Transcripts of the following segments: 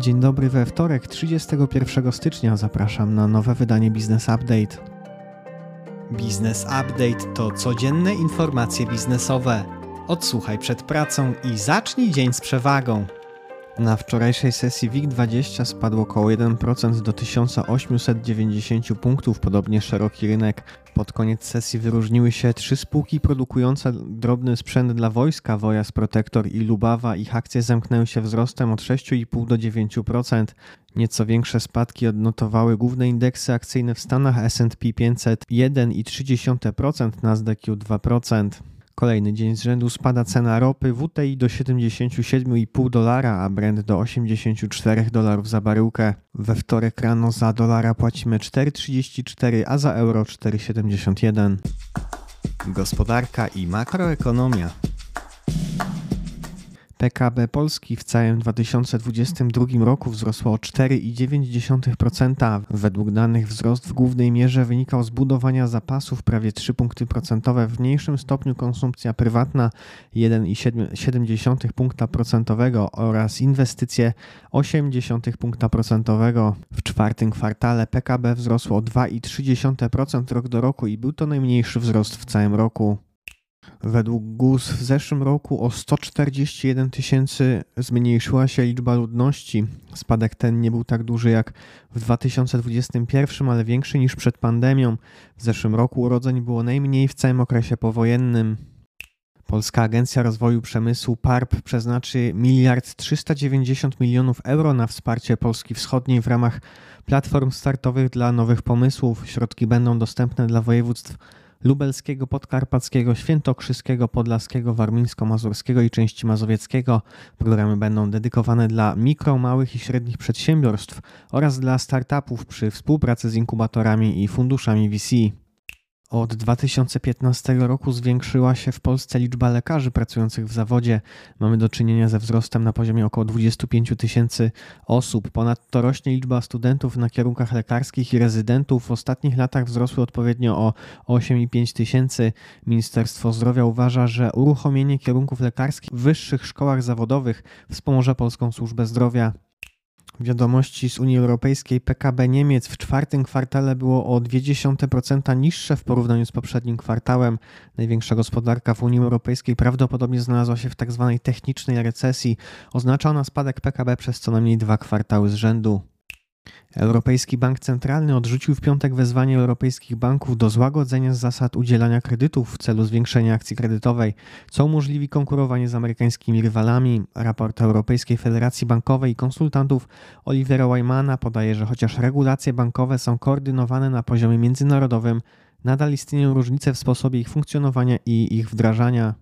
Dzień dobry, we wtorek 31 stycznia zapraszam na nowe wydanie Business Update. Business Update to codzienne informacje biznesowe. Odsłuchaj przed pracą i zacznij dzień z przewagą. Na wczorajszej sesji WIG-20 spadł około 1% do 1890 punktów, podobnie szeroki rynek. Pod koniec sesji wyróżniły się trzy spółki produkujące drobny sprzęt dla wojska, Wojas Protektor i Lubawa. Ich akcje zamknęły się wzrostem od 6,5 do 9%. Nieco większe spadki odnotowały główne indeksy akcyjne w Stanach S&P 500 1,3%, NASDAQ 2%. Kolejny dzień z rzędu spada cena ropy, WTI do $77,5, a Brent do $84 za baryłkę. We wtorek rano za dolara płacimy 4,34, a za euro 4,71. Gospodarka i makroekonomia. PKB Polski w całym 2022 roku wzrosło o 4,9%. Według danych wzrost w głównej mierze wynikał z budowania zapasów, prawie 3 punkty procentowe, w mniejszym stopniu konsumpcja prywatna 1,7 punkta procentowego oraz inwestycje 0,8 punkta procentowego. W czwartym kwartale PKB wzrosło o 2,3% rok do roku i był to najmniejszy wzrost w całym roku. Według GUS w zeszłym roku o 141 tysięcy zmniejszyła się liczba ludności. Spadek ten nie był tak duży jak w 2021, ale większy niż przed pandemią. W zeszłym roku urodzeń było najmniej w całym okresie powojennym. Polska Agencja Rozwoju Przemysłu PARP przeznaczy 1,390 mld euro na wsparcie Polski Wschodniej w ramach platform startowych dla nowych pomysłów. Środki będą dostępne dla województw lubelskiego, podkarpackiego, świętokrzyskiego, podlaskiego, warmińsko-mazurskiego i części mazowieckiego. Programy będą dedykowane dla mikro, małych i średnich przedsiębiorstw oraz dla startupów przy współpracy z inkubatorami i funduszami VC. Od 2015 roku zwiększyła się w Polsce liczba lekarzy pracujących w zawodzie. Mamy do czynienia ze wzrostem na poziomie około 25 tysięcy osób. Ponadto rośnie liczba studentów na kierunkach lekarskich i rezydentów. W ostatnich latach wzrosły odpowiednio o 8,5 tysięcy. Ministerstwo Zdrowia uważa, że uruchomienie kierunków lekarskich w wyższych szkołach zawodowych wspomoże polską służbę zdrowia. Wiadomości z Unii Europejskiej. PKB Niemiec w czwartym kwartale było o 0,2% niższe w porównaniu z poprzednim kwartałem. Największa gospodarka w Unii Europejskiej prawdopodobnie znalazła się w tzw. technicznej recesji. Oznacza ona spadek PKB przez co najmniej 2 kwartały z rzędu. Europejski Bank Centralny odrzucił w piątek wezwanie europejskich banków do złagodzenia zasad udzielania kredytów w celu zwiększenia akcji kredytowej, co umożliwi konkurowanie z amerykańskimi rywalami. Raport Europejskiej Federacji Bankowej i konsultantów Olivera Wymana podaje, że chociaż regulacje bankowe są koordynowane na poziomie międzynarodowym, nadal istnieją różnice w sposobie ich funkcjonowania i ich wdrażania.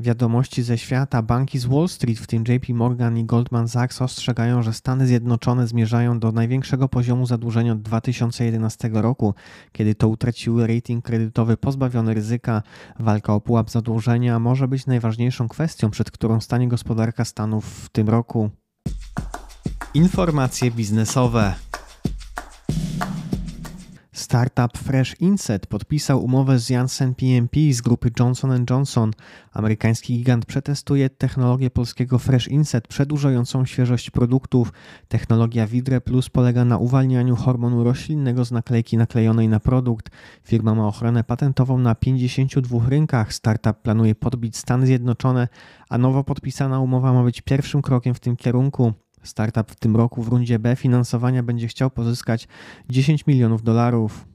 Wiadomości ze świata. Banki z Wall Street, w tym JP Morgan i Goldman Sachs, ostrzegają, że Stany Zjednoczone zmierzają do największego poziomu zadłużenia od 2011 roku, kiedy to utraciły rating kredytowy pozbawiony ryzyka. Walka o pułap zadłużenia może być najważniejszą kwestią, przed którą stanie gospodarka Stanów w tym roku. Informacje biznesowe. Startup Fresh Inset podpisał umowę z Janssen PMP z grupy Johnson & Johnson. Amerykański gigant przetestuje technologię polskiego Fresh Inset przedłużającą świeżość produktów. Technologia Vidre Plus polega na uwalnianiu hormonu roślinnego z naklejki naklejonej na produkt. Firma ma ochronę patentową na 52 rynkach. Startup planuje podbić Stany Zjednoczone, a nowo podpisana umowa ma być pierwszym krokiem w tym kierunku. Startup w tym roku w rundzie B finansowania będzie chciał pozyskać $10 milionów.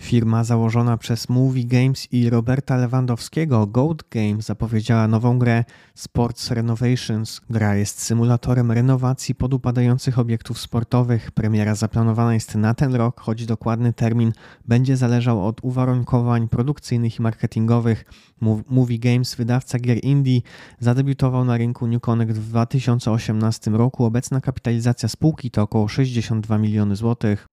Firma założona przez Movie Games i Roberta Lewandowskiego, Gold Games, zapowiedziała nową grę Sports Renovations. Gra jest symulatorem renowacji podupadających obiektów sportowych. Premiera zaplanowana jest na ten rok, choć dokładny termin będzie zależał od uwarunkowań produkcyjnych i marketingowych. Movie Games, wydawca gier indie, zadebiutował na rynku New Connect w 2018 roku. Obecna kapitalizacja spółki to około 62 miliony złotych.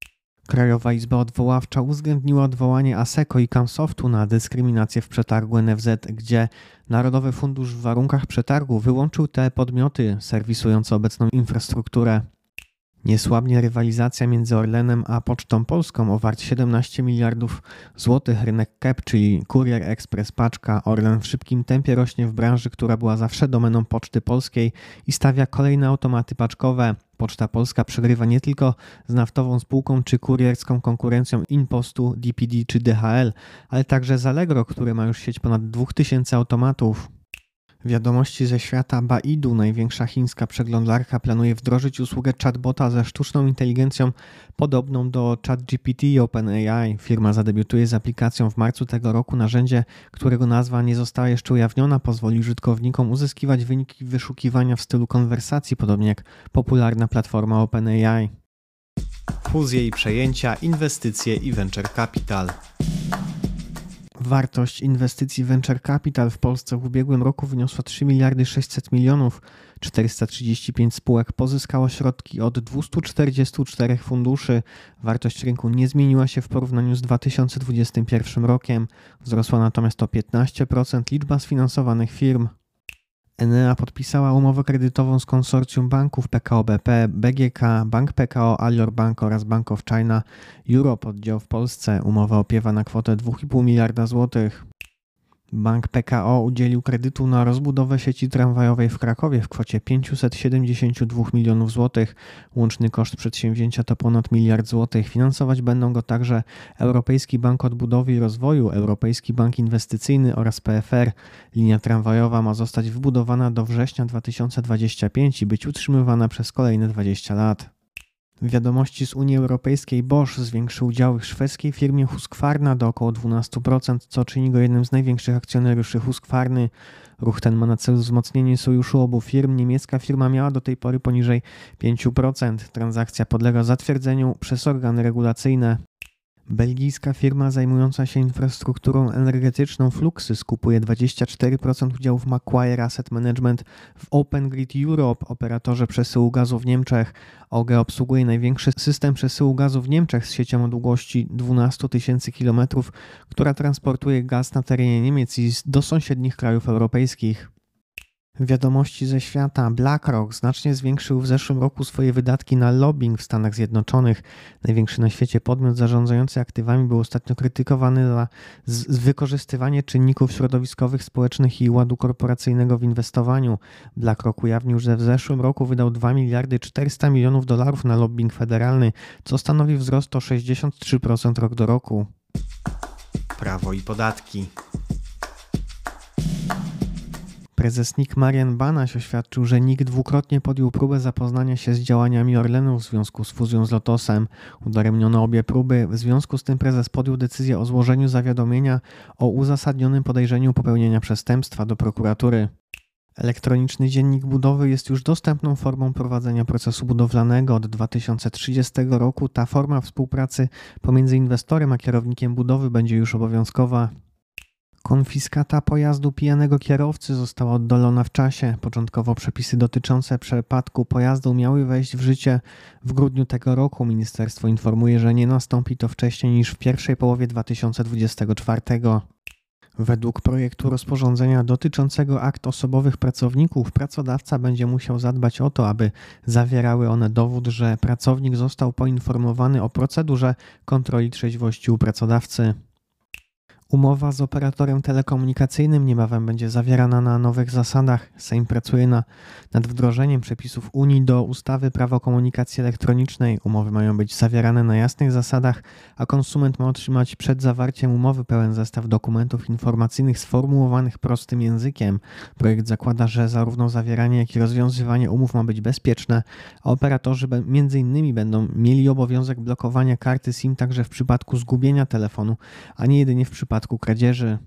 Krajowa Izba Odwoławcza uwzględniła odwołanie Asseco i Camsoftu na dyskryminację w przetargu NFZ, gdzie Narodowy Fundusz w warunkach przetargu wyłączył te podmioty serwisujące obecną infrastrukturę. Nie słabnie rywalizacja między Orlenem a Pocztą Polską o warcie 17 miliardów złotych. Rynek CEP, czyli kurier, ekspres, paczka, Orlen w szybkim tempie rośnie w branży, która była zawsze domeną Poczty Polskiej i stawia kolejne automaty paczkowe. Poczta Polska przegrywa nie tylko z naftową spółką czy kurierską konkurencją InPostu, DPD czy DHL, ale także z Allegro, które ma już sieć ponad 2000 automatów. Wiadomości ze świata Baidu, największa chińska przeglądarka, planuje wdrożyć usługę chatbota ze sztuczną inteligencją podobną do ChatGPT i OpenAI. Firma zadebiutuje z aplikacją w marcu tego roku. Narzędzie, którego nazwa nie została jeszcze ujawniona, pozwoli użytkownikom uzyskiwać wyniki wyszukiwania w stylu konwersacji, podobnie jak popularna platforma OpenAI. Fuzje i przejęcia, inwestycje i venture capital. Wartość inwestycji Venture Capital w Polsce w ubiegłym roku wyniosła 3 miliardy 600 milionów. 435 spółek pozyskało środki od 244 funduszy. Wartość rynku nie zmieniła się w porównaniu z 2021 rokiem. Wzrosła natomiast o 15% liczba sfinansowanych firm. Enea podpisała umowę kredytową z konsorcjum banków PKO BP, BGK, Bank PKO, Alior Bank oraz Bank of China Europe oddział w Polsce. Umowa opiewa na kwotę 2,5 miliarda złotych. Bank PKO udzielił kredytu na rozbudowę sieci tramwajowej w Krakowie w kwocie 572 milionów złotych. Łączny koszt przedsięwzięcia to ponad miliard złotych. Finansować będą go także Europejski Bank Odbudowy i Rozwoju, Europejski Bank Inwestycyjny oraz PFR. Linia tramwajowa ma zostać wybudowana do września 2025 i być utrzymywana przez kolejne 20 lat. Wiadomości z Unii Europejskiej. Bosch zwiększył udziały w szwedzkiej firmie Husqvarna do około 12%, co czyni go jednym z największych akcjonariuszy Husqvarny. Ruch ten ma na celu wzmocnienie sojuszu obu firm. Niemiecka firma miała do tej pory poniżej 5%. Transakcja podlega zatwierdzeniu przez organy regulacyjne. Belgijska firma zajmująca się infrastrukturą energetyczną Fluxys kupuje 24% udziałów Macquarie Asset Management w Open Grid Europe, operatorze przesyłu gazu w Niemczech. OG obsługuje największy system przesyłu gazu w Niemczech z siecią o długości 12 tysięcy km, która transportuje gaz na terenie Niemiec i do sąsiednich krajów europejskich. Wiadomości ze świata. BlackRock znacznie zwiększył w zeszłym roku swoje wydatki na lobbying w Stanach Zjednoczonych. Największy na świecie podmiot zarządzający aktywami był ostatnio krytykowany za wykorzystywanie czynników środowiskowych, społecznych i ładu korporacyjnego w inwestowaniu. BlackRock ujawnił, że w zeszłym roku wydał 2 miliardy 400 milionów dolarów na lobbying federalny, co stanowi wzrost o 63% rok do roku. Prawo i podatki. Prezes NIK Marian Banaś oświadczył, że NIK dwukrotnie podjął próbę zapoznania się z działaniami Orlenu w związku z fuzją z Lotosem. Udaremniono obie próby. W związku z tym prezes podjął decyzję o złożeniu zawiadomienia o uzasadnionym podejrzeniu popełnienia przestępstwa do prokuratury. Elektroniczny dziennik budowy jest już dostępną formą prowadzenia procesu budowlanego. Od 2030 roku ta forma współpracy pomiędzy inwestorem a kierownikiem budowy będzie już obowiązkowa. Konfiskata pojazdu pijanego kierowcy została oddalona w czasie. Początkowo przepisy dotyczące przepadku pojazdu miały wejść w życie w grudniu tego roku. Ministerstwo informuje, że nie nastąpi to wcześniej niż w pierwszej połowie 2024. Według projektu rozporządzenia dotyczącego akt osobowych pracowników pracodawca będzie musiał zadbać o to, aby zawierały one dowód, że pracownik został poinformowany o procedurze kontroli trzeźwości u pracodawcy. Umowa z operatorem telekomunikacyjnym niebawem będzie zawierana na nowych zasadach. Sejm pracuje nad wdrożeniem przepisów Unii do ustawy Prawo komunikacji elektronicznej. Umowy mają być zawierane na jasnych zasadach, a konsument ma otrzymać przed zawarciem umowy pełen zestaw dokumentów informacyjnych sformułowanych prostym językiem. Projekt zakłada, że zarówno zawieranie, jak i rozwiązywanie umów ma być bezpieczne, a operatorzy m.in. będą mieli obowiązek blokowania karty SIM także w przypadku zgubienia telefonu, a nie jedynie w przypadku kradzieży.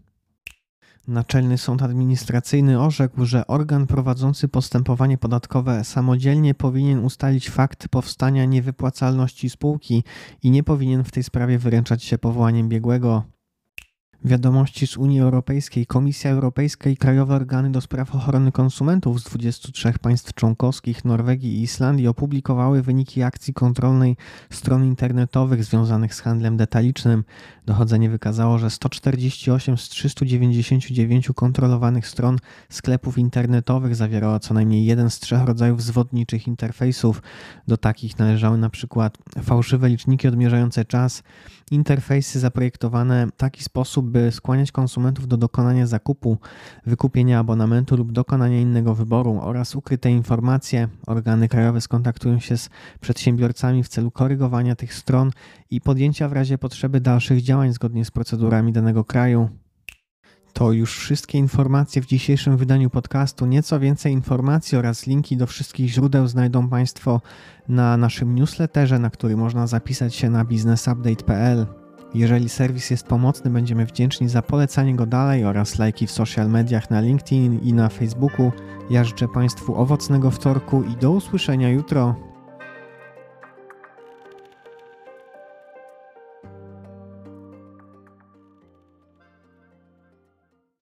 Naczelny Sąd Administracyjny orzekł, że organ prowadzący postępowanie podatkowe samodzielnie powinien ustalić fakt powstania niewypłacalności spółki i nie powinien w tej sprawie wyręczać się powołaniem biegłego. Wiadomości z Unii Europejskiej. Komisja Europejska i krajowe organy do spraw ochrony konsumentów z 23 państw członkowskich, Norwegii i Islandii opublikowały wyniki akcji kontrolnej stron internetowych związanych z handlem detalicznym. Dochodzenie wykazało, że 148 z 399 kontrolowanych stron sklepów internetowych zawierało co najmniej jeden z trzech rodzajów zwodniczych interfejsów. Do takich należały np. fałszywe liczniki odmierzające czas, interfejsy zaprojektowane w taki sposób, by skłaniać konsumentów do dokonania zakupu, wykupienia abonamentu lub dokonania innego wyboru, oraz ukryte informacje. Organy krajowe skontaktują się z przedsiębiorcami w celu korygowania tych stron i podjęcia w razie potrzeby dalszych działań zgodnie z procedurami danego kraju. To już wszystkie informacje w dzisiejszym wydaniu podcastu. Nieco więcej informacji oraz linki do wszystkich źródeł znajdą Państwo na naszym newsletterze, na który można zapisać się na businessupdate.pl. Jeżeli serwis jest pomocny, będziemy wdzięczni za polecanie go dalej oraz lajki w social mediach na LinkedIn i na Facebooku. Ja życzę Państwu owocnego wtorku i do usłyszenia jutro.